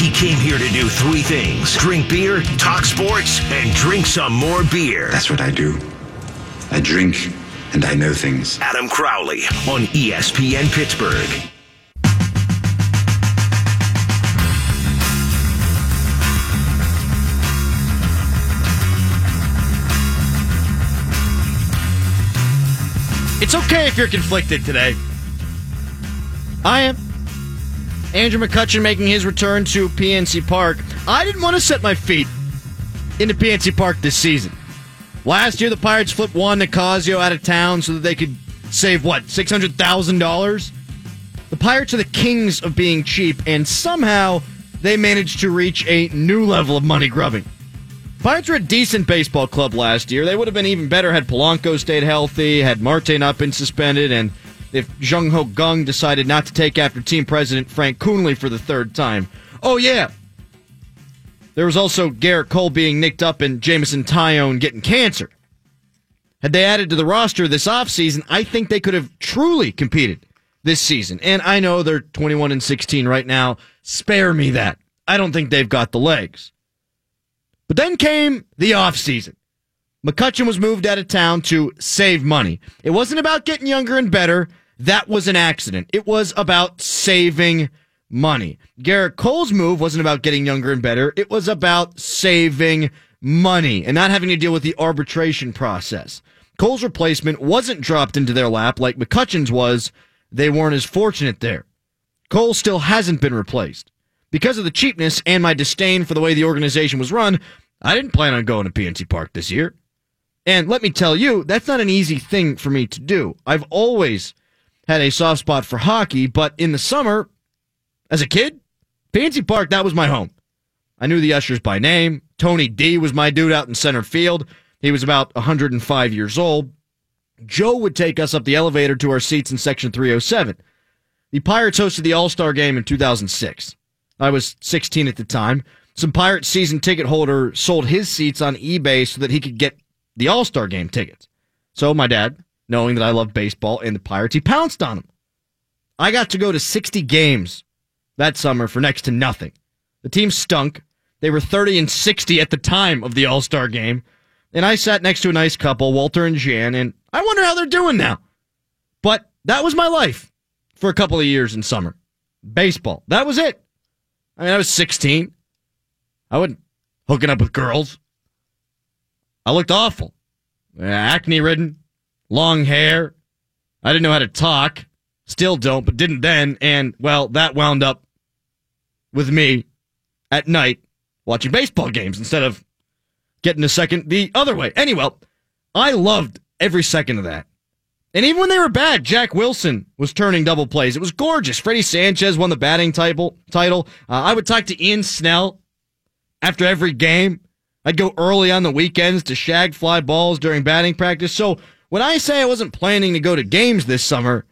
he came here to do three things: drink beer, talk sports, and drink some more beer. That's what I do. I drink and I know things. Adam Crowley on ESPN Pittsburgh. It's okay if you're conflicted today. I am. Andrew McCutchen making his return to PNC Park. I didn't want to set my feet into PNC Park this season. Last year, the Pirates flipped Juan Nicasio out of town so that they could save, what, $600,000? The Pirates are the kings of being cheap, and somehow they managed to reach a new level of money grubbing. Pirates were a decent baseball club last year. They would have been even better had Polanco stayed healthy, had Marte not been suspended, and if Jung-ho Kang decided not to take after team president Frank Coonelly for the third time. Oh, yeah. There was also Gerrit Cole being nicked up and Jameson Taillon getting cancer. Had they added to the roster this offseason, I think they could have truly competed this season. And I know they're 21-16 right now. Spare me that. I don't think they've got the legs. But then came the offseason. McCutchen was moved out of town to save money. It wasn't about getting younger and better. That was an accident. It was about saving money. Gerrit Cole's move wasn't about getting younger and better. It was about saving money and not having to deal with the arbitration process. Cole's replacement wasn't dropped into their lap like McCutchen's was. They weren't as fortunate there. Cole still hasn't been replaced. Because of the cheapness and my disdain for the way the organization was run, I didn't plan on going to PNC Park this year. And let me tell you, that's not an easy thing for me to do. I've always had a soft spot for hockey, but in the summer, as a kid, PNC Park, that was my home. I knew the ushers by name. Tony D was my dude out in center field. He was about 105 years old. Joe would take us up the elevator to our seats in Section 307. The Pirates hosted the All-Star Game in 2006. I was 16 at the time. Some Pirates season ticket holder sold his seats on eBay so that he could get the All-Star Game tickets. So my dad, knowing that I loved baseball and the Pirates, he pounced on them. I got to go to 60 games that summer for next to nothing. The team stunk. They were 30-60 at the time of the All-Star Game. And I sat next to a nice couple, Walter and Jan, and I wonder how they're doing now. But that was my life for a couple of years in summer. Baseball. That was it. I mean, I was 16. I wasn't hooking up with girls. I looked awful. Acne-ridden, long hair. I didn't know how to talk. Still don't, but didn't then. And, well, that wound up with me at night watching baseball games instead of getting a second the other way. Anyway, I loved every second of that. And even when they were bad, Jack Wilson was turning double plays. It was gorgeous. Freddie Sanchez won the batting title. I would talk to Ian Snell after every game. I'd go early on the weekends to shag fly balls during batting practice. So when I say I wasn't planning to go to games this summer,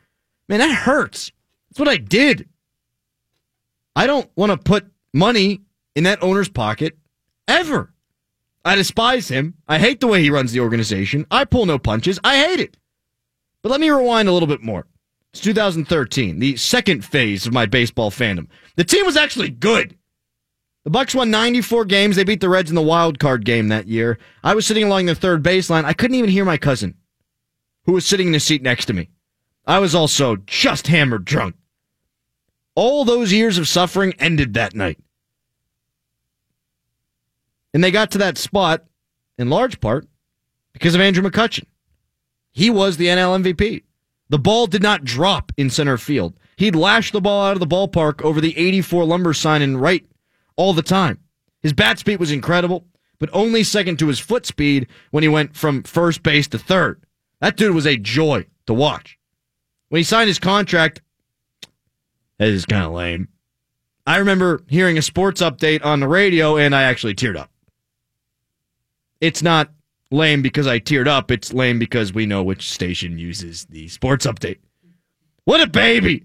man, that hurts. That's what I did. I don't want to put money in that owner's pocket ever. I despise him. I hate the way he runs the organization. I pull no punches. I hate it. But let me rewind a little bit more. It's 2013, the second phase of my baseball fandom. The team was actually good. The Bucks won 94 games. They beat the Reds in the wild card game that year. I was sitting along the third baseline. I couldn't even hear my cousin, who was sitting in the seat next to me. I was also just hammered drunk. All those years of suffering ended that night. And they got to that spot, in large part, because of Andrew McCutchen. He was the NL MVP. The ball did not drop in center field. He'd lash the ball out of the ballpark over the 84 Lumber sign and right all the time. His bat speed was incredible, but only second to his foot speed when he went from first base to third. That dude was a joy to watch. When he signed his contract, that is kind of lame. I remember hearing a sports update on the radio, and I actually teared up. It's not lame because I teared up. It's lame because we know which station uses the sports update. What a baby!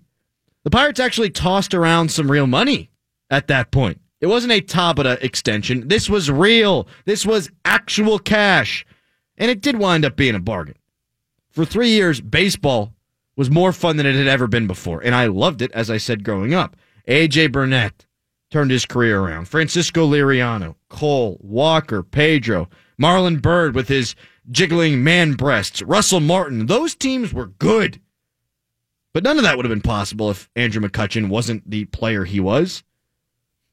The Pirates actually tossed around some real money at that point. It wasn't a Tabata extension. This was real. This was actual cash. And it did wind up being a bargain. For 3 years, baseball was more fun than it had ever been before. And I loved it, as I said, growing up. A.J. Burnett, turned his career around. Francisco Liriano, Cole, Walker, Pedro, Marlon Byrd with his jiggling man breasts, Russell Martin. Those teams were good. But none of that would have been possible if Andrew McCutchen wasn't the player he was.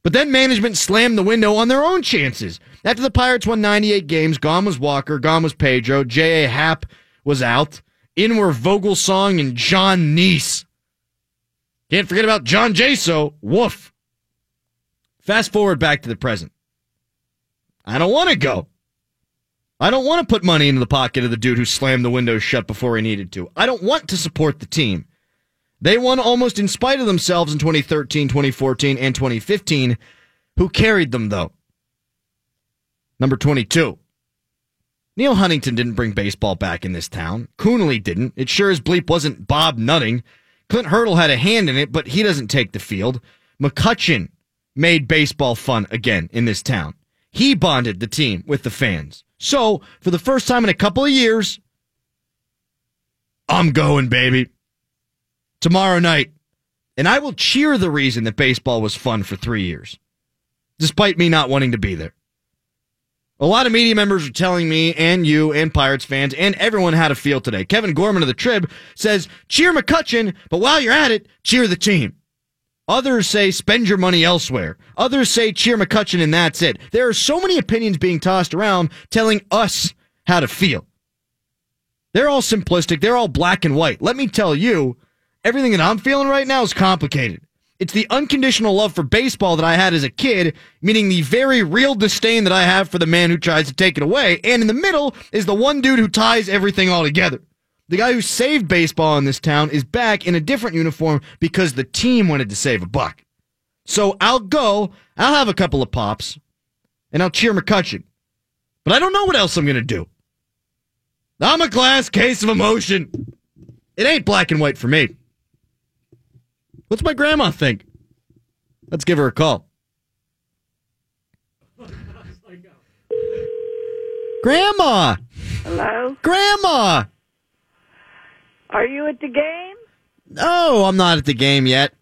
But then management slammed the window on their own chances. After the Pirates won 98 games, gone was Walker, gone was Pedro, J.A. Happ was out. In were Vogelsong and John Neese. Can't forget about John Jaso. Woof. Fast forward back to the present. I don't want to go. I don't want to put money into the pocket of the dude who slammed the window shut before he needed to. I don't want to support the team. They won almost in spite of themselves in 2013, 2014, and 2015. Who carried them, though? Number 22. Neil Huntington didn't bring baseball back in this town. Coonelly didn't. It sure as bleep wasn't Bob Nutting. Clint Hurdle had a hand in it, but he doesn't take the field. McCutchen made baseball fun again in this town. He bonded the team with the fans. So, for the first time in a couple of years, I'm going, baby. Tomorrow night. And I will cheer the reason that baseball was fun for 3 years, despite me not wanting to be there. A lot of media members are telling me and you and Pirates fans and everyone how to feel today. Kevin Gorman of the Trib says, cheer McCutchen, but while you're at it, cheer the team. Others say, spend your money elsewhere. Others say, cheer McCutchen and that's it. There are so many opinions being tossed around telling us how to feel. They're all simplistic. They're all black and white. Let me tell you, everything that I'm feeling right now is complicated. It's the unconditional love for baseball that I had as a kid, meaning the very real disdain that I have for the man who tries to take it away. And in the middle is the one dude who ties everything all together. The guy who saved baseball in this town is back in a different uniform because the team wanted to save a buck. So I'll go, I'll have a couple of pops, and I'll cheer McCutchen. But I don't know what else I'm going to do. I'm a glass case of emotion. It ain't black and white for me. What's my grandma think? Let's give her a call. Grandma! Hello? Grandma! Are you at the game? No, I'm not at the game yet.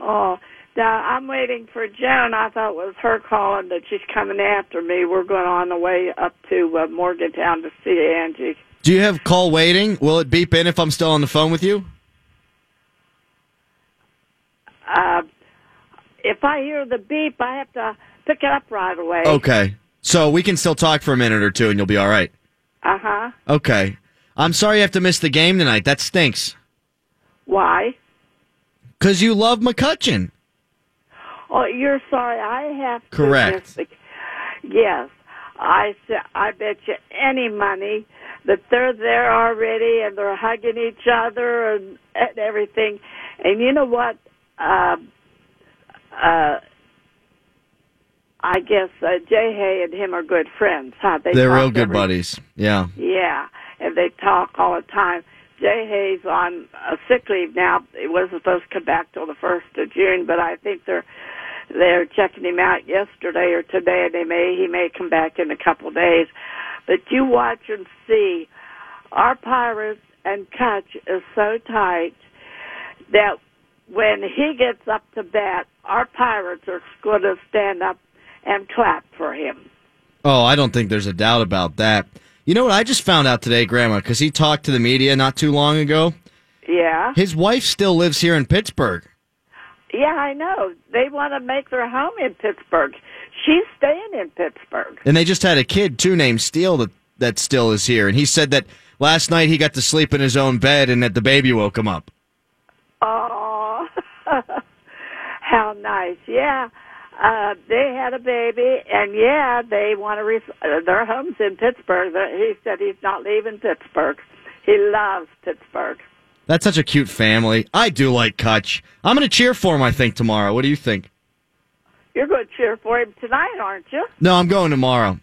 Oh, now I'm waiting for Joan. I thought it was her calling that she's coming after me. We're going on the way up to Morgantown to see Angie. Do you have call waiting? Will it beep in if I'm still on the phone with you? If I hear the beep, I have to pick it up right away. Okay. So we can still talk for a minute or two and you'll be all right. Uh-huh. Okay. I'm sorry you have to miss the game tonight. That stinks. Why? Because you love McCutchen. Oh, you're sorry. I have to. Correct. Yes. I bet you any money that they're there already and they're hugging each other and everything. And you know what? I guess Jay Hay and him are good friends, huh? They're real good buddies, yeah. Yeah, and they talk all the time. Jay Hay's on sick leave now. He wasn't supposed to come back till the 1st of June, but I think they're checking him out yesterday or today, and he may come back in a couple days. But you watch and see. Our Pirates and Cutch is so tight that when he gets up to bat, our Pirates are going to stand up and clap for him. Oh, I don't think there's a doubt about that. You know what I just found out today, Grandma, because he talked to the media not too long ago? Yeah. His wife still lives here in Pittsburgh. Yeah, I know. They want to make their home in Pittsburgh. She's staying in Pittsburgh. And they just had a kid, too, named Steele that still is here. And he said that last night he got to sleep in his own bed and that the baby woke him up. Oh, how nice. Yeah, they had a baby, and yeah, they want to, their home's in Pittsburgh. He said he's not leaving Pittsburgh. He loves Pittsburgh. That's such a cute family. I do like Cutch. I'm going to cheer for him, I think, tomorrow. What do you think? You're going to cheer for him tonight, aren't you? No, I'm going tomorrow.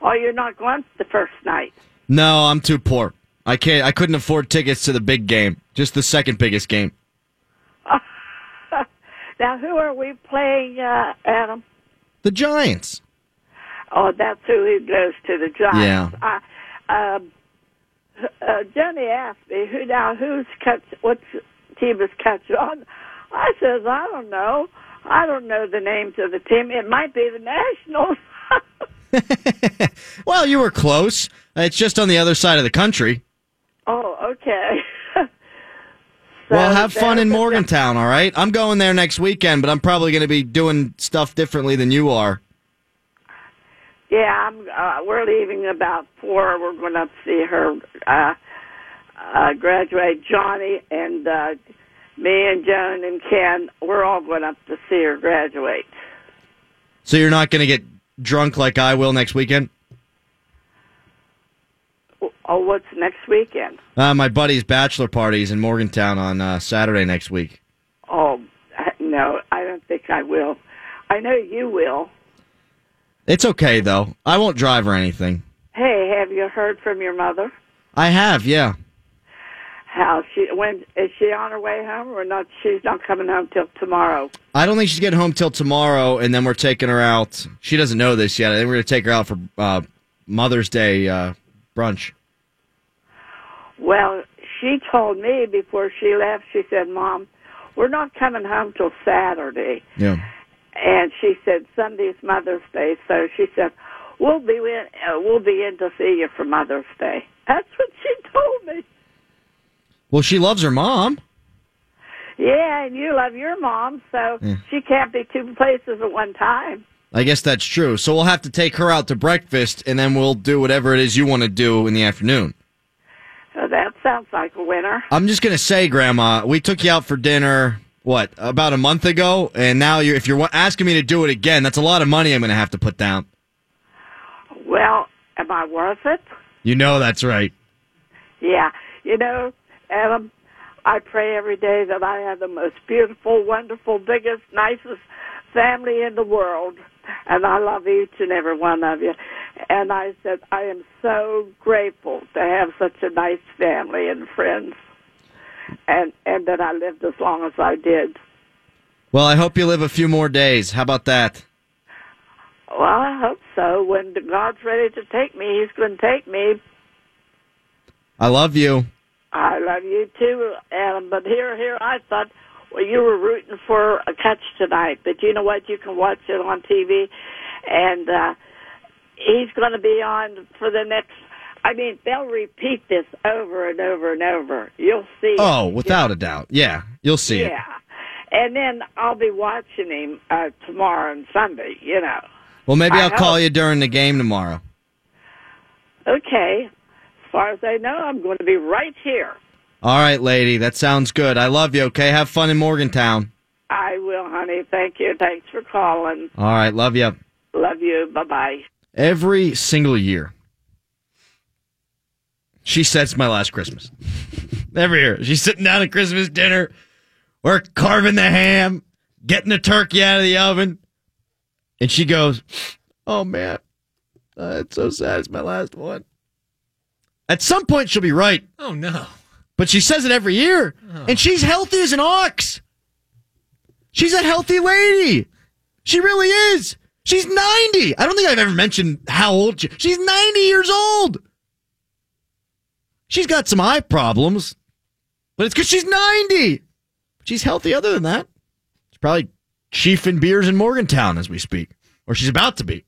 Oh, you're not going the first night? No, I'm too poor. I can't. I couldn't afford tickets to the big game, just the second biggest game. Now, who are we playing, Adam? The Giants. Oh, that's who he goes to, the Giants. Yeah. Jenny asked me, who's Cutch? What team is Cutch on? I says, I don't know. I don't know the names of the team. It might be the Nationals. Well, you were close. It's just on the other side of the country. Oh, okay. Well, have fun in Morgantown, all right? I'm going there next weekend, but I'm probably going to be doing stuff differently than you are. Yeah, we're leaving about 4. We're going up to see her graduate. Johnny and me and Joan and Ken, we're all going up to see her graduate. So you're not going to get drunk like I will next weekend? Oh, what's next weekend? My buddy's bachelor party's in Morgantown on Saturday next week. Oh, no, I don't think I will. I know you will. It's okay, though. I won't drive or anything. Hey, have you heard from your mother? I have, yeah. How is she on her way home or not? She's not coming home till tomorrow. I don't think she's getting home till tomorrow, and then we're taking her out. She doesn't know this yet. I think we're going to take her out for Mother's Day brunch. Well, she told me before she left, she said, Mom, we're not coming home till Saturday. Yeah. And she said, Sunday's Mother's Day. So she said, we'll be in to see you for Mother's Day. That's what she told me. Well, she loves her mom. Yeah, and you love your mom, so she can't be two places at one time. I guess that's true. So we'll have to take her out to breakfast, and then we'll do whatever it is you want to do in the afternoon. So that sounds like a winner. I'm just going to say, Grandma, we took you out for dinner, what, about a month ago? And now if you're asking me to do it again, that's a lot of money I'm going to have to put down. Well, am I worth it? You know that's right. Yeah. You know, Adam, I pray every day that I have the most beautiful, wonderful, biggest, nicest family in the world. And I love each and every one of you. And I said, I am so grateful to have such a nice family and friends and that I lived as long as I did. Well, I hope you live a few more days. How about that? Well, I hope so. When God's ready to take me, he's going to take me. I love you. I love you too, Adam. But here, I thought, well, you were rooting for a catch tonight. But you know what? You can watch it on TV. And he's going to be on for the next, I mean, they'll repeat this over and over and over. You'll see. Oh, without a doubt. Yeah, you'll see it. Yeah. And then I'll be watching him tomorrow and Sunday, you know. Well, maybe I'll call you during the game tomorrow. Okay. As far as I know, I'm going to be right here. All right, lady. That sounds good. I love you, okay? Have fun in Morgantown. I will, honey. Thank you. Thanks for calling. All right. Love you. Love you. Bye-bye. Every single year, she says my last Christmas. Every year. She's sitting down at Christmas dinner. We're carving the ham, getting the turkey out of the oven. And she goes, oh, man, it's so sad. It's my last one. At some point, she'll be right. Oh, no. But she says it every year. Oh. And she's healthy as an ox. She's a healthy lady. She really is. She's 90. I don't think I've ever mentioned how old she is. She's 90 years old. She's got some eye problems. But it's because she's 90. She's healthy other than that. She's probably chiefing beers in Morgantown as we speak. Or she's about to be.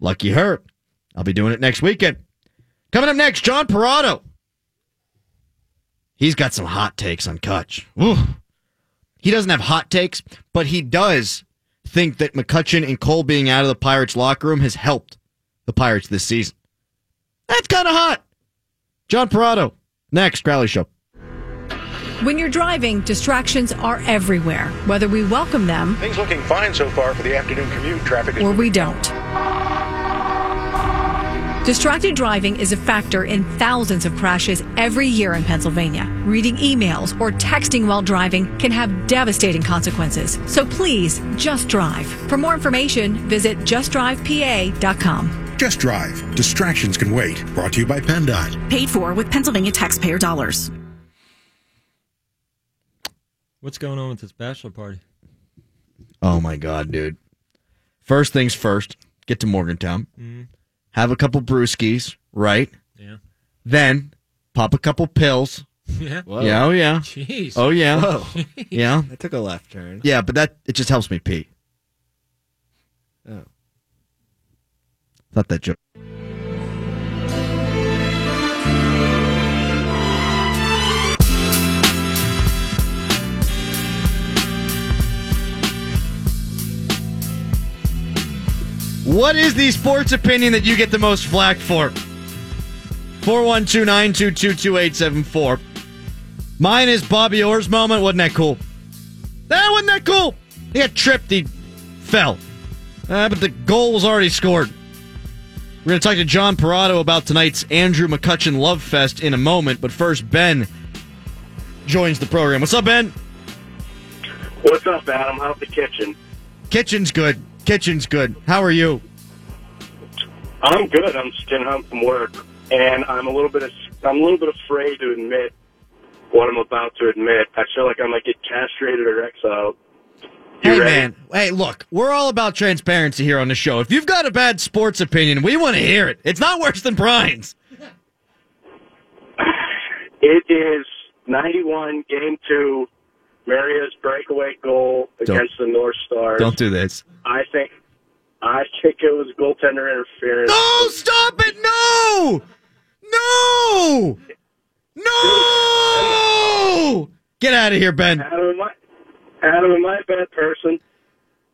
Lucky her. I'll be doing it next weekend. Coming up next, John Parado. He's got some hot takes on Cutch. Ooh. He doesn't have hot takes, but he does think that McCutchen and Cole being out of the Pirates locker room has helped the Pirates this season. That's kind of hot. John Parado, next Crowley Show. When you're driving, distractions are everywhere, whether we welcome them. Things looking fine so far for the afternoon commute. Traffic is or we don't. Distracted driving is a factor in thousands of crashes every year in Pennsylvania. Reading emails or texting while driving can have devastating consequences. So please, just drive. For more information, visit justdrivepa.com. Just drive. Distractions can wait. Brought to you by PennDOT. Paid for with Pennsylvania taxpayer dollars. What's going on with this bachelor party? Oh, my God, dude. First things first, get to Morgantown. Mm-hmm. Have a couple brewskis, right? Yeah. Then pop a couple pills Yeah. Whoa. Yeah. Oh yeah. Jeez. Oh yeah. Whoa. Yeah. I took a left turn. Yeah, but that it just helps me pee. Oh. Not that joke. What is the sports opinion that you get the most flack for? 412-922-2874. Mine is Bobby Orr's moment. Wasn't that cool? That wasn't that cool. He got tripped. He fell. But the goal was already scored. We're going to talk to John Parado about tonight's Andrew McCutchen Love Fest in a moment. But first, Ben joins the program. What's up, Ben? What's up, Adam? How's the kitchen? Kitchen's good. Kitchen's good. How are you? I'm good. I'm just getting home from work, and I'm a little bit afraid to admit what I'm about to admit. I feel like I might get castrated or exiled. Hey, man. Hey, look. We're all about transparency here on the show. If you've got a bad sports opinion, we want to hear it. It's not worse than Brian's. It is 91, Game 2. Maria's breakaway goal against the North Stars. Don't do this. I think it was goaltender interference. No, stop it! No! No! No! Get out of here, Ben. Adam, am I a bad person?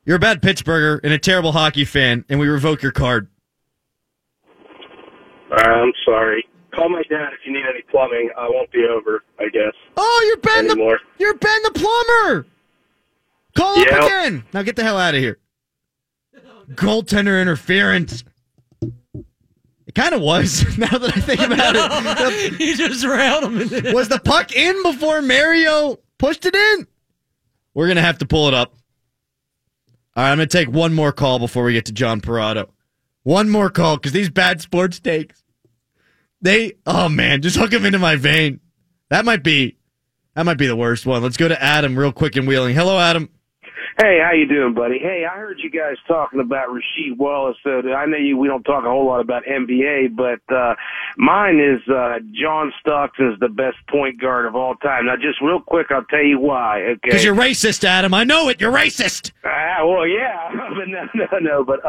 You're a bad Pittsburgher and a terrible hockey fan, and we revoke your card. I'm sorry. Call my dad if you need any plumbing. I won't be over, I guess. Oh, you're Ben the plumber. Call up again. Now get the hell out of here. Goaltender interference. It kind of was, now that I think about it. You just railed him. Was the puck in before Mario pushed it in? We're going to have to pull it up. All right, I'm going to take one more call before we get to John Parado. One more call, because these bad sports takes. Oh man, just hook him into my vein. That might be the worst one. Let's go to Adam real quick in Wheeling. Hello, Adam. Hey, how you doing, buddy? Hey, I heard you guys talking about Rasheed Wallace. So I know we don't talk a whole lot about NBA, but mine is John Stockton's the best point guard of all time. Now, just real quick, I'll tell you why. Okay, because you're racist, Adam. I know it. You're racist. Well, yeah, but no, but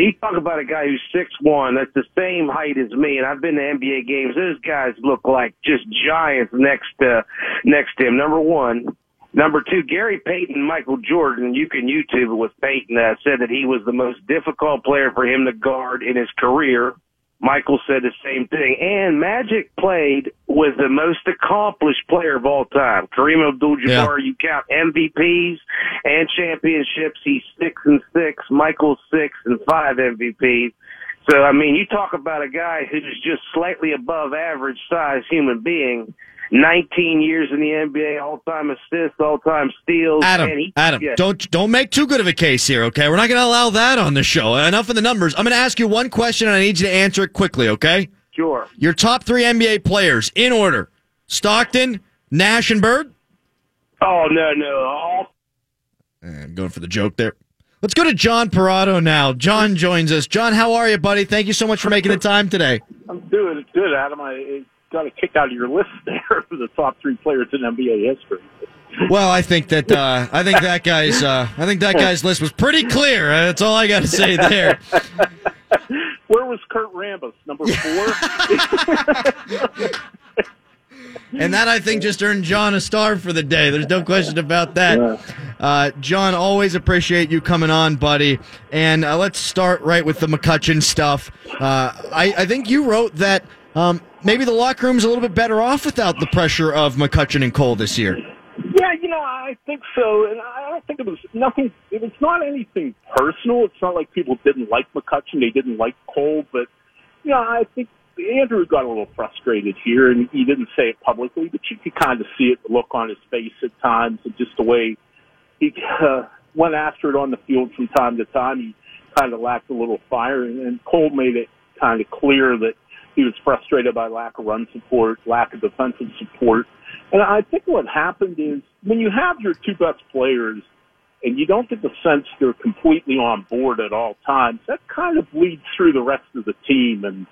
you talk about a guy who's 6'1", that's the same height as me, and I've been to NBA games. Those guys look like just giants next to him, number one. Number two, Gary Payton, Michael Jordan, you can YouTube it with Payton, said that he was the most difficult player for him to guard in his career. Michael said the same thing. And Magic played with the most accomplished player of all time. Kareem Abdul-Jabbar, You count MVPs and championships. He's 6 and 6. Michael's 6 and 5 MVPs. So, I mean, you talk about a guy who's just slightly above average size human being. 19 years in the NBA, all-time assists, all-time steals. Adam, don't make too good of a case here, okay? We're not going to allow that on the show. Enough of the numbers. I'm going to ask you one question, and I need you to answer it quickly, okay? Sure. Your top three NBA players, in order. Stockton, Nash, and Bird? Oh, no. I'm going for the joke there. Let's go to John Parado now. John joins us. John, how are you, buddy? Thank you so much for making the time today. I'm doing good, Adam. I got a kick out of your list there for the top three players in NBA history. Well, I think that guy's list was pretty clear. That's all I got to say there. Where was Kurt Rambis, number 4? And that, I think, just earned John a star for the day. There's no question about that. John, always appreciate you coming on, buddy. And let's start right with the McCutchen stuff. I think you wrote that maybe the locker room's a little bit better off without the pressure of McCutchen and Cole this year. Yeah, I think so. And I don't think it was nothing. It was not anything personal. It's not like people didn't like McCutchen. They didn't like Cole. But, I think Andrew got a little frustrated here, and he didn't say it publicly, but you could kind of see it, the look on his face at times, and just the way he went after it on the field from time to time. He kind of lacked a little fire, and Cole made it kind of clear that he was frustrated by lack of run support, lack of defensive support. And I think what happened is when you have your two best players and you don't get the sense they're completely on board at all times, that kind of bleeds through the rest of the team. And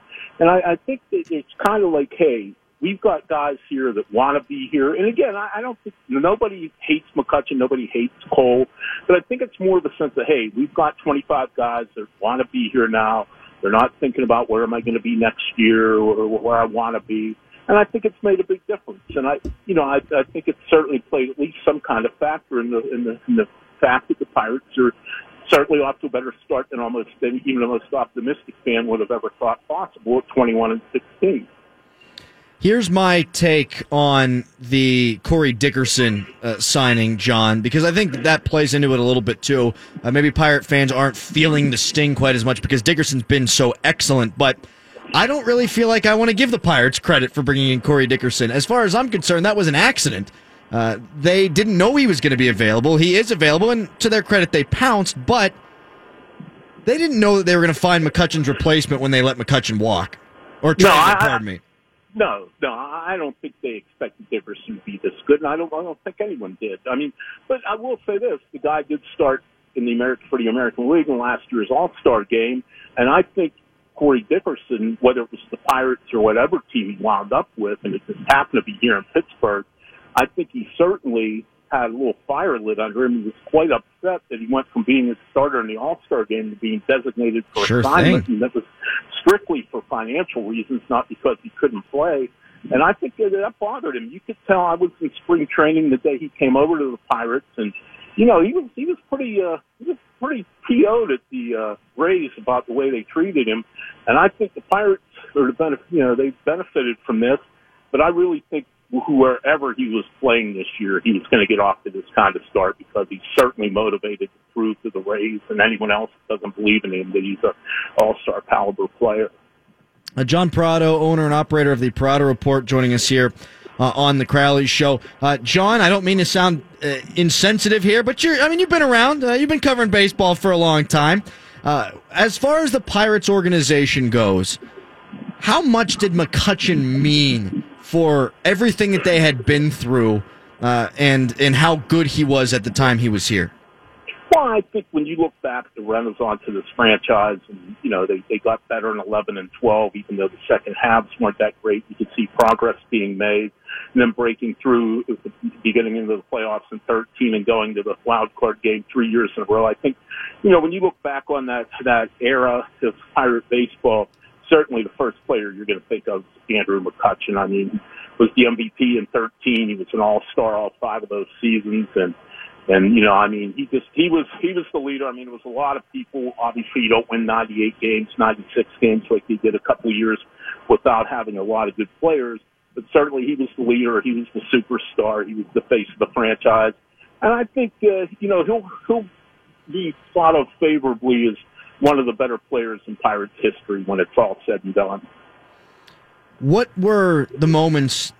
I think that it's kind of like, hey, we've got guys here that want to be here. And again, I don't think nobody hates McCutchen, nobody hates Cole, but I think it's more of a sense of, hey, we've got 25 guys that want to be here now. They're not thinking about where am I going to be next year or where I want to be. And I think it's made a big difference. And I think it's certainly played at least some kind of factor in the fact that the Pirates are certainly off to a better start than almost even the most optimistic fan would have ever thought possible at 21-16. Here's my take on the Corey Dickerson signing, John, because I think that plays into it a little bit, too. Maybe Pirate fans aren't feeling the sting quite as much because Dickerson's been so excellent, but I don't really feel like I want to give the Pirates credit for bringing in Corey Dickerson. As far as I'm concerned, that was an accident. They didn't know he was going to be available. He is available, and to their credit, they pounced, but they didn't know that they were going to find McCutchen's replacement when they let McCutchen walk. Or No, I don't think they expected Dickerson to be this good, and I don't think anyone did. I mean, but I will say this, the guy did start in the American League in last year's All-Star game, and I think Corey Dickerson, whether it was the Pirates or whatever team he wound up with, and it just happened to be here in Pittsburgh, I think he certainly had a little fire lit under him. He was quite upset that he went from being a starter in the All-Star game to being designated for assignment. And that was strictly for financial reasons, not because he couldn't play. And I think that bothered him. You could tell I was in spring training the day he came over to the Pirates, and he was pretty PO'd at the Rays about the way they treated him. And I think the Pirates are they benefited from this, but I really think wherever he was playing this year, he was going to get off to this kind of start because he's certainly motivated to prove to the Rays and anyone else that doesn't believe in him that he's an all-star caliber player. John Parado, owner and operator of the Parado Report, joining us here on the Crowley Show. John, I don't mean to sound insensitive here, but you've been around. You've been covering baseball for a long time. As far as the Pirates organization goes, how much did McCutchen mean for everything that they had been through and how good he was at the time he was here? Well, I think when you look back at the renaissance of this franchise, and, they got better in 11 and 12, even though the second halves weren't that great. You could see progress being made and then breaking through, beginning into the playoffs in 13 and going to the wild card game 3 years in a row. I think, when you look back on that era of Pirate baseball, certainly the first player you're going to think of is Andrew McCutchen. I mean, was the MVP in 13. He was an all-star all five of those seasons. He was the leader. I mean, it was a lot of people. Obviously, you don't win 98 games, 96 games like you did a couple of years without having a lot of good players. But certainly he was the leader. He was the superstar. He was the face of the franchise. And I think, he'll be thought of favorably as one of the better players in Pirates history when it's all said and done. What were the moments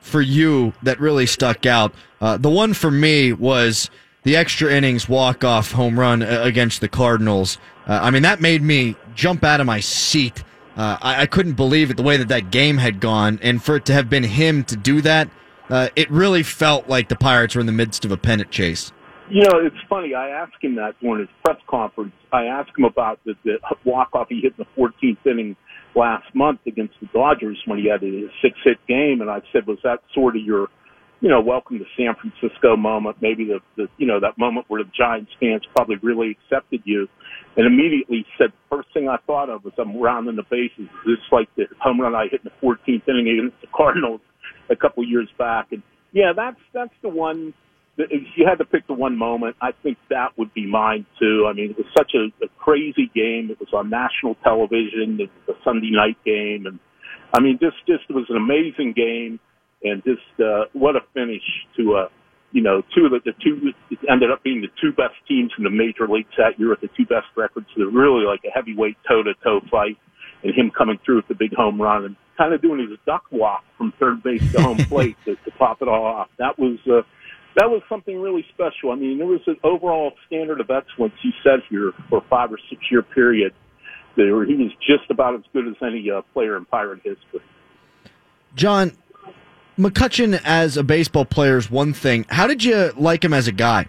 for you that really stuck out? The one for me was the extra innings walk-off home run against the Cardinals. That made me jump out of my seat. I couldn't believe it, the way that game had gone, and for it to have been him to do that, it really felt like the Pirates were in the midst of a pennant chase. It's funny. I asked him that during his press conference. I asked him about the walk-off he hit in the 14th inning last month against the Dodgers when he had a six-hit game, and I said, was that sort of your, welcome to San Francisco moment, maybe the that moment where the Giants fans probably really accepted you? And immediately said, the first thing I thought of was I'm rounding the bases. It's like the home run I hit in the 14th inning against the Cardinals a couple years back. And, yeah, that's the one. If you had to pick the one moment, I think that would be mine, too. I mean, it was such a crazy game. It was on national television. It was a Sunday night game. And, I mean, just it was an amazing game. And what a finish to, it ended up being the two best teams in the major leagues that year with the two best records. So they're really like a heavyweight toe-to-toe fight. And him coming through with the big home run and kind of doing his duck walk from third base to home plate to pop it all off. That was something really special. I mean, there was an overall standard of excellence, he said here, for a 5 or 6 year period. He was just about as good as any player in Pirate history. John, McCutchen as a baseball player is one thing. How did you like him as a guy?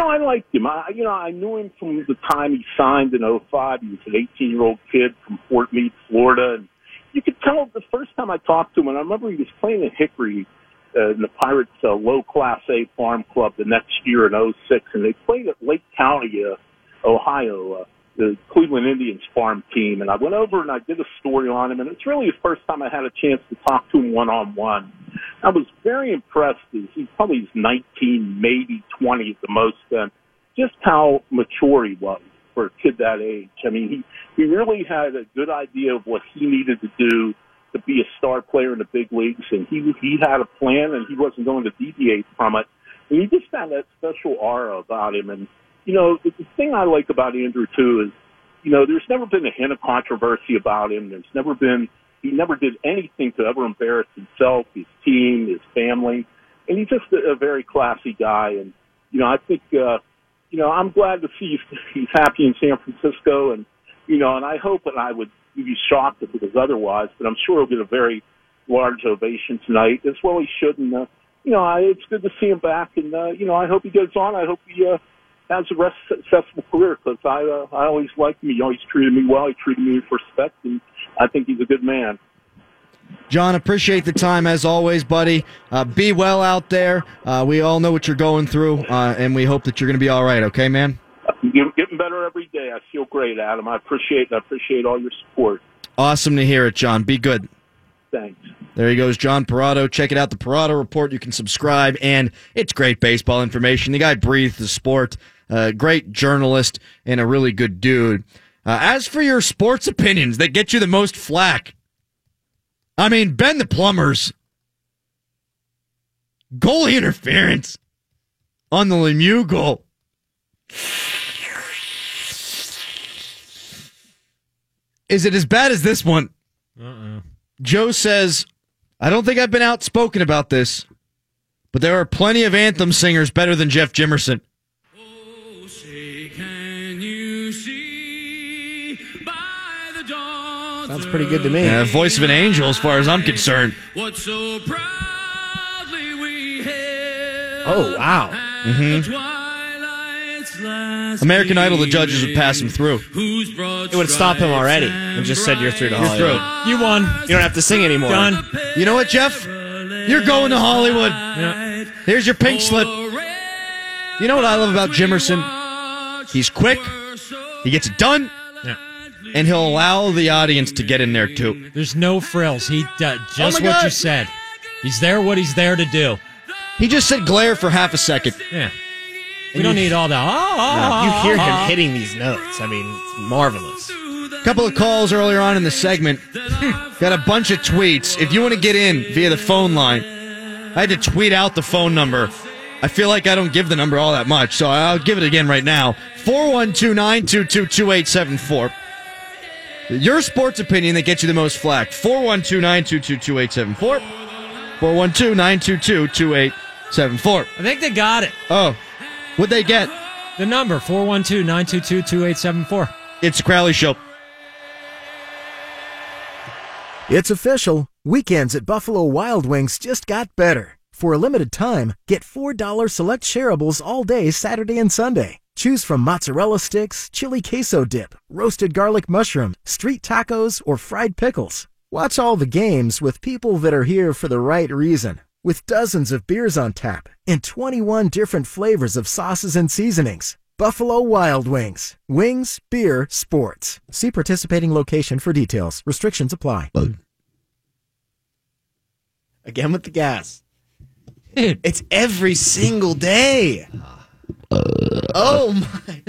I liked him. I knew him from the time he signed in 05. He was an 18-year-old kid from Fort Meade, Florida, and you could tell the first time I talked to him, and I remember he was playing at Hickory in the Pirates' low Class A farm club the next year in 06, and they played at Lake County, Ohio, the Cleveland Indians farm team. And I went over and I did a story on him, and it's really the first time I had a chance to talk to him one-on-one. I was very impressed. He's probably 19, maybe 20 at the most then, just how mature he was for a kid that age. I mean, he really had a good idea of what he needed to do to be a star player in the big leagues, and he had a plan, and he wasn't going to deviate from it. And he just had that special aura about him. And, you know, the thing I like about Andrew, too, is, you know, there's never been a hint of controversy about him. There's never been – he never did anything to ever embarrass himself, his team, his family. And he's just a very classy guy. And, you know, I think you know, I'm glad to see he's happy in San Francisco, and, you know, and I hope, and I would be shocked if it was otherwise, but I'm sure he'll get a very large ovation tonight, as well he should. And, you know, it's good to see him back, and, you know, I hope he goes on. I hope he has a successful career, because I always liked him. He always treated me well. He treated me with respect, and I think he's a good man. John, appreciate the time as always, buddy. Be well out there. We all know what you're going through, and we hope that you're going to be all right. Okay, man? You're getting better every day. I feel great, Adam. I appreciate all your support. Awesome to hear it, John. Be good. Thanks. There he goes, John Parado. Check it out, the Parado Report. You can subscribe, and it's great baseball information. The guy breathes the sport. Great journalist and a really good dude. As for your sports opinions that get you the most flack, I mean, Ben the Plumber's goalie interference on the Lemieux goal. Is it as bad as this one? Uh-uh. Joe says, I don't think I've been outspoken about this, but there are plenty of anthem singers better than Jeff Jimerson. Oh, say can you see by the dawn's sounds pretty good to me. Voice of an angel as far as I'm concerned. What so proudly we hailed. Oh, wow. Mm-hmm. American Idol, the judges would pass him through. It would stop him already and just said, you're through to Hollywood. You won. You don't have to sing anymore. Done. You know what, Jeff? You're going to Hollywood. Yeah. Here's your pink slip. You know what I love about Jimerson? He's quick. He gets it done. And he'll allow the audience to get in there, too. There's no frills. He just what you said. He's there what he's there to do. He just said glare for half a second. Yeah. We don't need all the... You hear him hitting these notes. I mean, it's marvelous. A couple of calls earlier on in the segment. Got a bunch of tweets. If you want to get in via the phone line, I had to tweet out the phone number. I feel like I don't give the number all that much, so I'll give it again right now. 412-922-2874. Your sports opinion that gets you the most flack. 412-922-2874. 412-922-2874. I think they got it. Oh. What'd they get? The number, 412-922-2874. It's the Crowley Show. It's official. Weekends at Buffalo Wild Wings just got better. For a limited time, get $4 select shareables all day Saturday and Sunday. Choose from mozzarella sticks, chili queso dip, roasted garlic mushroom, street tacos, or fried pickles. Watch all the games with people that are here for the right reason. With dozens of beers on tap and 21 different flavors of sauces and seasonings. Buffalo Wild Wings. Wings, beer, sports. See participating location for details. Restrictions apply. Again with the gas. Dude. It's every single day. Oh, my.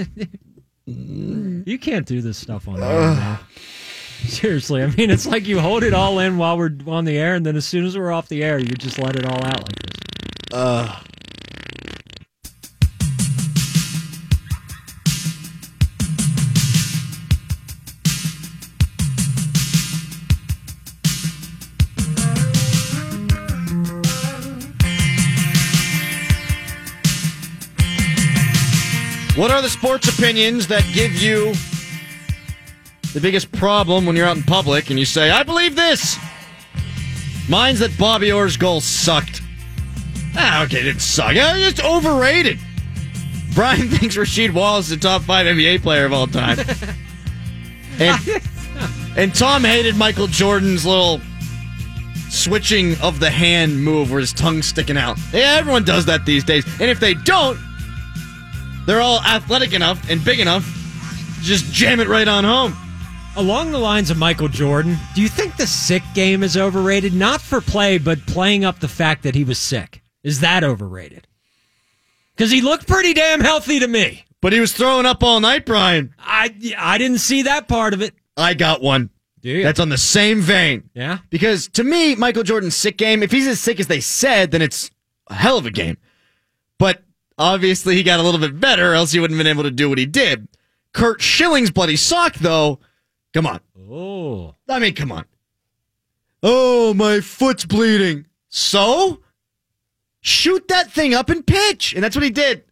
You can't do this stuff on the air now. Seriously, I mean, it's like you hold it all in while we're on the air, and then as soon as we're off the air, you just let it all out like this. What are the sports opinions that give you the biggest problem when you're out in public and you say, I believe this? Mine's that Bobby Orr's goal sucked. Ah, okay, it didn't suck. It's overrated. Brian thinks Rasheed Wallace is the top 5 NBA player of all time. And, And Tom hated Michael Jordan's little switching of the hand move where his tongue's sticking out. Yeah, everyone does that these days. And if they don't, they're all athletic enough and big enough to just jam it right on home. Along the lines of Michael Jordan, do you think the sick game is overrated? Not for play, but playing up the fact that he was sick. Is that overrated? Because he looked pretty damn healthy to me. But he was throwing up all night, Brian. I didn't see that part of it. I got one. Do you? That's on the same vein. Yeah? Because to me, Michael Jordan's sick game, if he's as sick as they said, then it's a hell of a game. But obviously he got a little bit better, else he wouldn't have been able to do what he did. Kurt Schilling's bloody sock, though. Come on. Oh. I mean, come on. Oh, my foot's bleeding. So? Shoot that thing up and pitch. And that's what he did.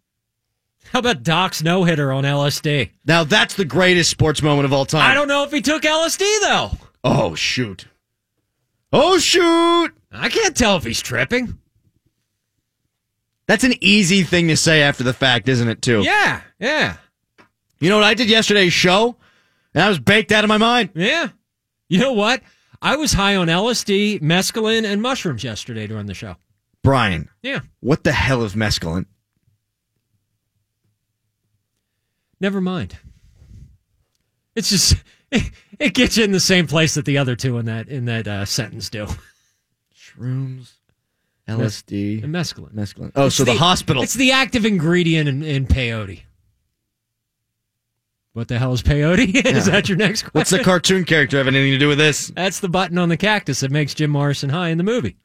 How about Doc's no-hitter on LSD? Now, that's the greatest sports moment of all time. I don't know if he took LSD, though. Oh, shoot. Oh, shoot. I can't tell if he's tripping. That's an easy thing to say after the fact, isn't it, too? Yeah, yeah. You know what I did yesterday's show? And I was baked out of my mind. Yeah. You know what? I was high on LSD, mescaline, and mushrooms yesterday during the show. Brian. Yeah. What the hell is mescaline? Never mind. It's just it gets you in the same place that the other two in that sentence do. Shrooms, LSD, and mescaline. Oh, it's so the hospital. It's the active ingredient in peyote. What the hell is peyote? Is that your next question? What's the cartoon character have anything to do with this? That's the button on the cactus that makes Jim Morrison high in the movie.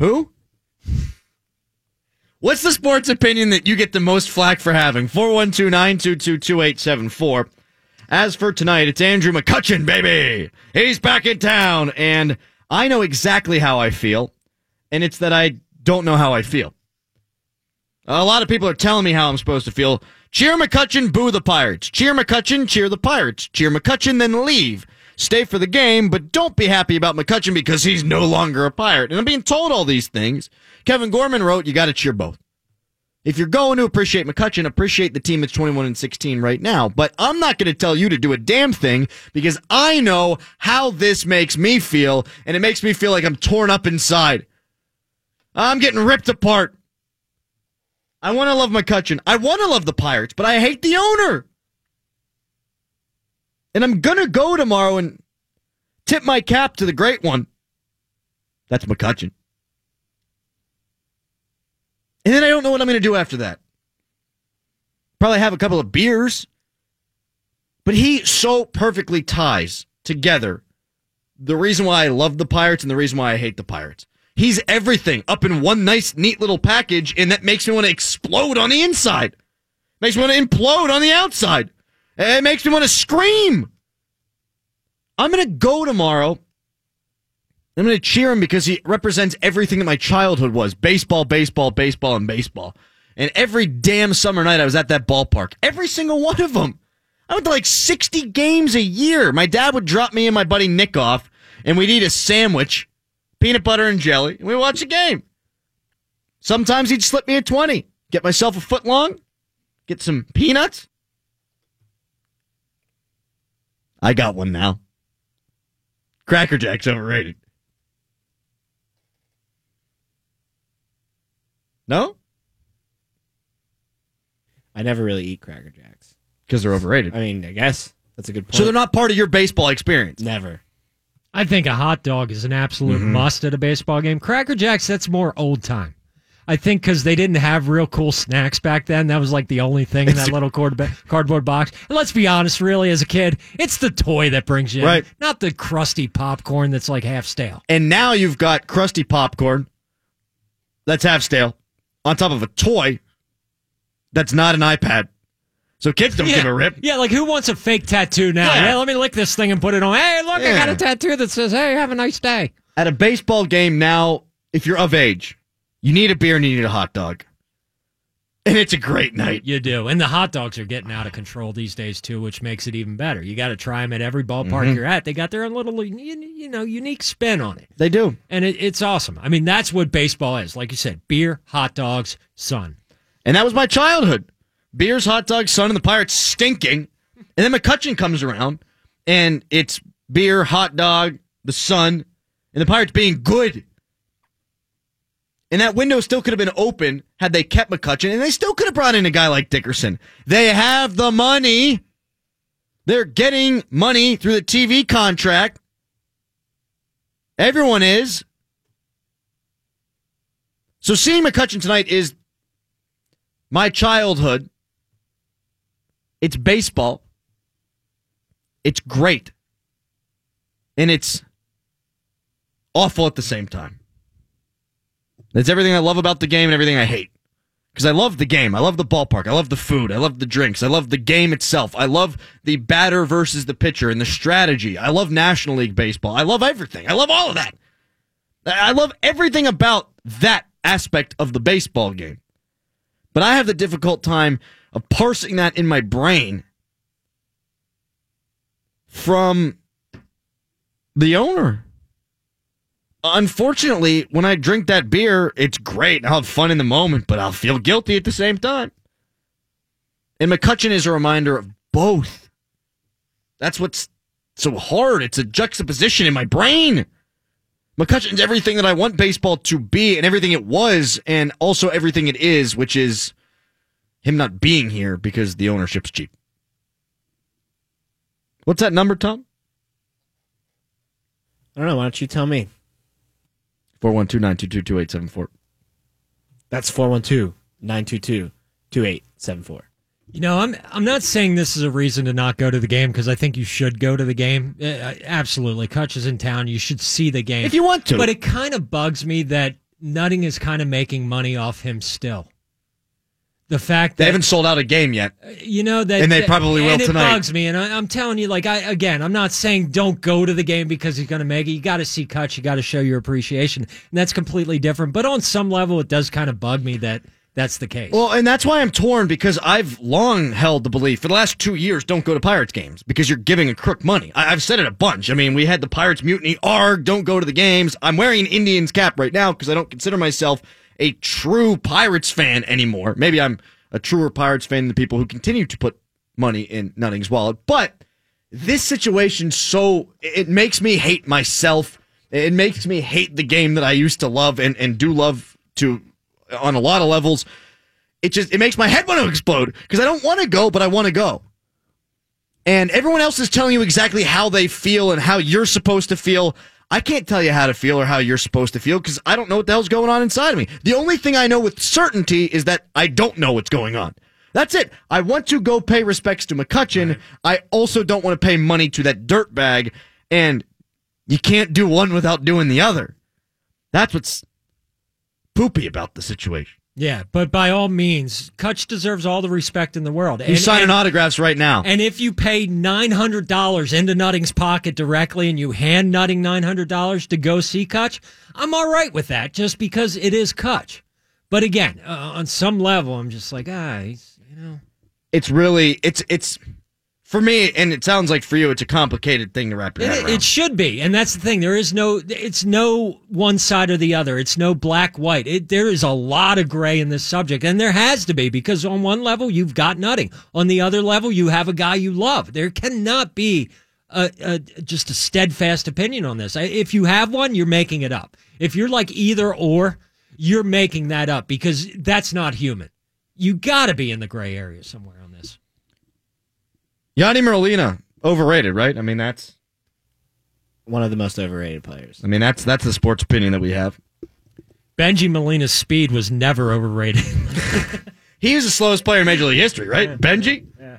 Who? What's the sports opinion that you get the most flack for having? 412-922-2874. As for tonight, it's Andrew McCutchen, baby. He's back in town, and I know exactly how I feel, and it's that I don't know how I feel. A lot of people are telling me how I'm supposed to feel. Cheer McCutchen, boo the Pirates. Cheer McCutchen, cheer the Pirates. Cheer McCutchen, then leave. Stay for the game, but don't be happy about McCutchen because he's no longer a Pirate. And I'm being told all these things. Kevin Gorman wrote, you got to cheer both. If you're going to appreciate McCutchen, appreciate the team that's 21-16 right now. But I'm not going to tell you to do a damn thing because I know how this makes me feel, and it makes me feel like I'm torn up inside. I'm getting ripped apart. I want to love McCutchen. I want to love the Pirates, but I hate the owner. And I'm going to go tomorrow and tip my cap to the great one. That's McCutchen. And then I don't know what I'm going to do after that. Probably have a couple of beers. But he so perfectly ties together the reason why I love the Pirates and the reason why I hate the Pirates. He's everything up in one nice, neat little package, and that makes me want to explode on the inside. Makes me want to implode on the outside. It makes me want to scream. I'm going to go tomorrow. I'm going to cheer him because he represents everything that my childhood was. Baseball, baseball, baseball, and baseball. And every damn summer night I was at that ballpark. Every single one of them. I went to like 60 games a year. My dad would drop me and my buddy Nick off, and we'd eat a sandwich. Peanut butter and jelly, and we watch a game. Sometimes he'd slip me a 20, get myself a foot long, get some peanuts. I got one now. Cracker Jack's overrated. No? I never really eat Cracker Jacks. Because they're overrated. I mean, I guess. That's a good point. So they're not part of your baseball experience? Never. I think a hot dog is an absolute must at a baseball game. Cracker Jacks, that's more old time. I think because they didn't have real cool snacks back then. That was like the only thing in that little cardboard box. And let's be honest, really, as a kid, it's the toy that brings you in, not the crusty popcorn that's like half stale. And now you've got crusty popcorn that's half stale on top of a toy that's not an iPad. So kids don't give a rip. Yeah, like who wants a fake tattoo now? Yeah. Hey, let me lick this thing and put it on. Hey, look, I got a tattoo that says, hey, have a nice day. At a baseball game now, if you're of age, you need a beer and you need a hot dog. And it's a great night. You do. And the hot dogs are getting out of control these days, too, which makes it even better. You got to try them at every ballpark you're at. They got their own little, unique spin on it. They do. And it's awesome. I mean, that's what baseball is. Like you said, beer, hot dogs, sun. And that was my childhood. Beers, hot dogs, sun, and the Pirates stinking. And then McCutchen comes around, and it's beer, hot dog, the sun, and the Pirates being good. And that window still could have been open had they kept McCutchen, and they still could have brought in a guy like Dickerson. They have the money. They're getting money through the TV contract. Everyone is. So seeing McCutchen tonight is my childhood. It's baseball. It's great. And it's awful at the same time. That's everything I love about the game and everything I hate. Because I love the game. I love the ballpark. I love the food. I love the drinks. I love the game itself. I love the batter versus the pitcher and the strategy. I love National League baseball. I love everything. I love all of that. I love everything about that aspect of the baseball game. But I have the difficult time of parsing that in my brain from the owner. Unfortunately, when I drink that beer, it's great. I'll have fun in the moment, but I'll feel guilty at the same time. And McCutchen is a reminder of both. That's what's so hard. It's a juxtaposition in my brain. McCutchen's everything that I want baseball to be and everything it was and also everything it is, which is him not being here because the ownership's cheap. What's that number, Tom? I don't know. Why don't you tell me? 412-922-2874. That's 412-922-2874. You know, I'm not saying this is a reason to not go to the game because I think you should go to the game. Absolutely. Kutch is in town. You should see the game. If you want to. But it kind of bugs me that Nutting is kind of making money off him still. The fact that they haven't sold out a game yet, you know that, and they probably will tonight. It bugs me, and I'm telling you, like I'm not saying don't go to the game because he's going to make it. You got to see Kutch. You got to show your appreciation, and that's completely different. But on some level, it does kind of bug me that that's the case. Well, and that's why I'm torn because I've long held the belief for the last 2 years: don't go to Pirates games because you're giving a crook money. I've said it a bunch. I mean, we had the Pirates mutiny. Arg! Don't go to the games. I'm wearing an Indians cap right now because I don't consider myself a true Pirates fan anymore. Maybe I'm a truer Pirates fan than the people who continue to put money in Nutting's wallet. But this situation, it makes me hate myself. It makes me hate the game that I used to love and do love to on a lot of levels. It makes my head want to explode because I don't want to go, but I want to go. And everyone else is telling you exactly how they feel and how you're supposed to feel. I can't tell you how to feel or how you're supposed to feel because I don't know what the hell's going on inside of me. The only thing I know with certainty is that I don't know what's going on. That's it. I want to go pay respects to McCutchen. I also don't want to pay money to that dirtbag, and you can't do one without doing the other. That's what's poopy about the situation. Yeah, but by all means, Kutch deserves all the respect in the world. He's signing autographs right now. And if you pay $900 into Nutting's pocket directly and you hand Nutting $900 to go see Kutch, I'm all right with that just because it is Kutch. But again, on some level, I'm just like, It's really, it's for me, and it sounds like for you, it's a complicated thing to wrap your head around. It should be, and that's the thing. There is it's no one side or the other. It's no black, white. There is a lot of gray in this subject, and there has to be, because on one level, you've got Nutting. On the other level, you have a guy you love. There cannot be just a steadfast opinion on this. If you have one, you're making it up. If you're like either or, you're making that up, because that's not human. You got to be in the gray area somewhere on this. Yadi Merlina, overrated, right? I mean, that's one of the most overrated players. I mean, that's the sports opinion that we have. Benji Molina's speed was never overrated. He was the slowest player in Major League history, right? Yeah. Benji? Yeah.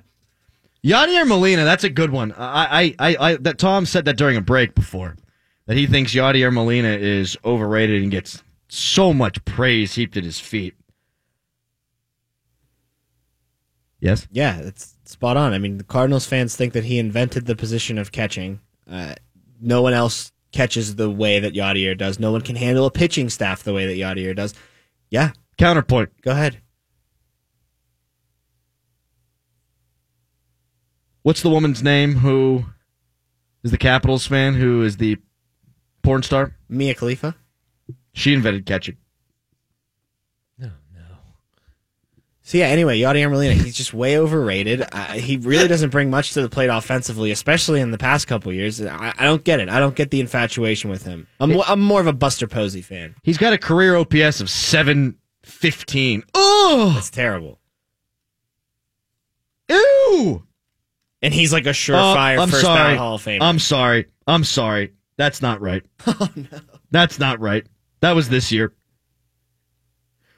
Yadier Molina, that's a good one. That Tom said that during a break before, that he thinks Yadier Molina is overrated and gets so much praise heaped at his feet. Yes? Yeah, it's spot on. I mean, the Cardinals fans think that he invented the position of catching. No one else catches the way that Yadier does. No one can handle a pitching staff the way that Yadier does. Yeah. Counterpoint. Go ahead. What's the woman's name who is the Capitals fan, who is the porn star? Mia Khalifa. She invented catching. So, yeah, anyway, Yadier Molina, he's just way overrated. He really doesn't bring much to the plate offensively, especially in the past couple years. I don't get it. I don't get the infatuation with him. I'm more of a Buster Posey fan. He's got a career OPS of 715. Oh! That's terrible. Ew! And he's like a surefire first round Hall of Famer. I'm sorry. That's not right. Oh, no. That's not right. That was this year.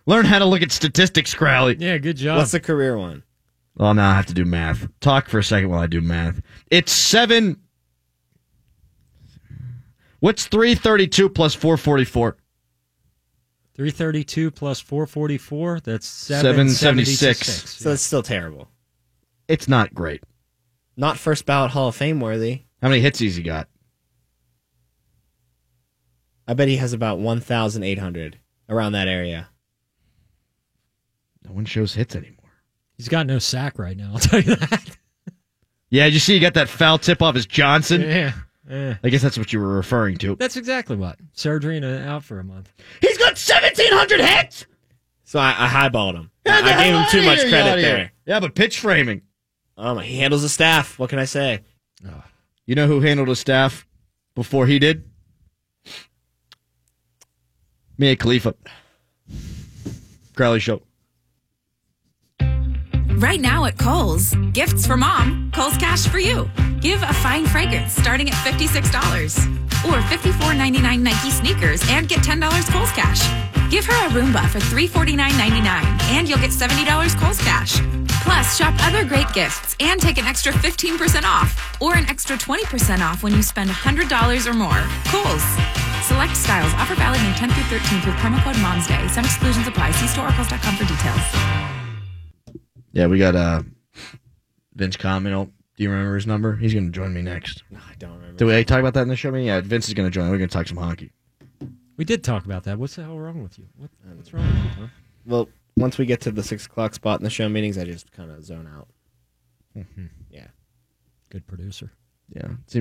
Learn how to look at statistics, Crowley. Yeah, good job. What's the career one? Well, now I have to do math. Talk for a second while I do math. It's 7. What's 332 plus 444? 332 plus 444? That's 776. So that's still terrible. It's not great. Not first ballot Hall of Fame worthy. How many hits has he got? I bet he has about 1,800 around that area. No one shows hits anymore. He's got no sack right now, I'll tell you that. Yeah, did you see he got that foul tip off his Johnson? Yeah. I guess that's what you were referring to. That's exactly what. Surgery and out for a month. He's got 1,700 hits! So I highballed him. I gave him too much credit there. Yeah, but pitch framing. He handles the staff. What can I say? Oh. You know who handled his staff before he did? Mia Khalifa. Crowley Show. Right now at Kohl's, gifts for mom, Kohl's Cash for you. Give a fine fragrance starting at $56 or $54.99 Nike sneakers and get $10 Kohl's Cash. Give her a Roomba for $349.99 and you'll get $70 Kohl's Cash. Plus, shop other great gifts and take an extra 15% off or an extra 20% off when you spend $100 or more. Kohl's. Select styles. Offer valid May 10th through 13th with promo code Mom's Day. Some exclusions apply. See store or kohls.com for details. Yeah, we got Vince Comino. Do you remember his number? He's going to join me next. No, I don't remember. Did we talk about that in the show? I mean, yeah, Vince is going to join. We're going to talk some hockey. We did talk about that. What's the hell wrong with you? What's wrong with you, huh? Well, once we get to the 6 o'clock spot in the show meetings, I just kind of zone out. Mm-hmm. Yeah. Good producer. Yeah.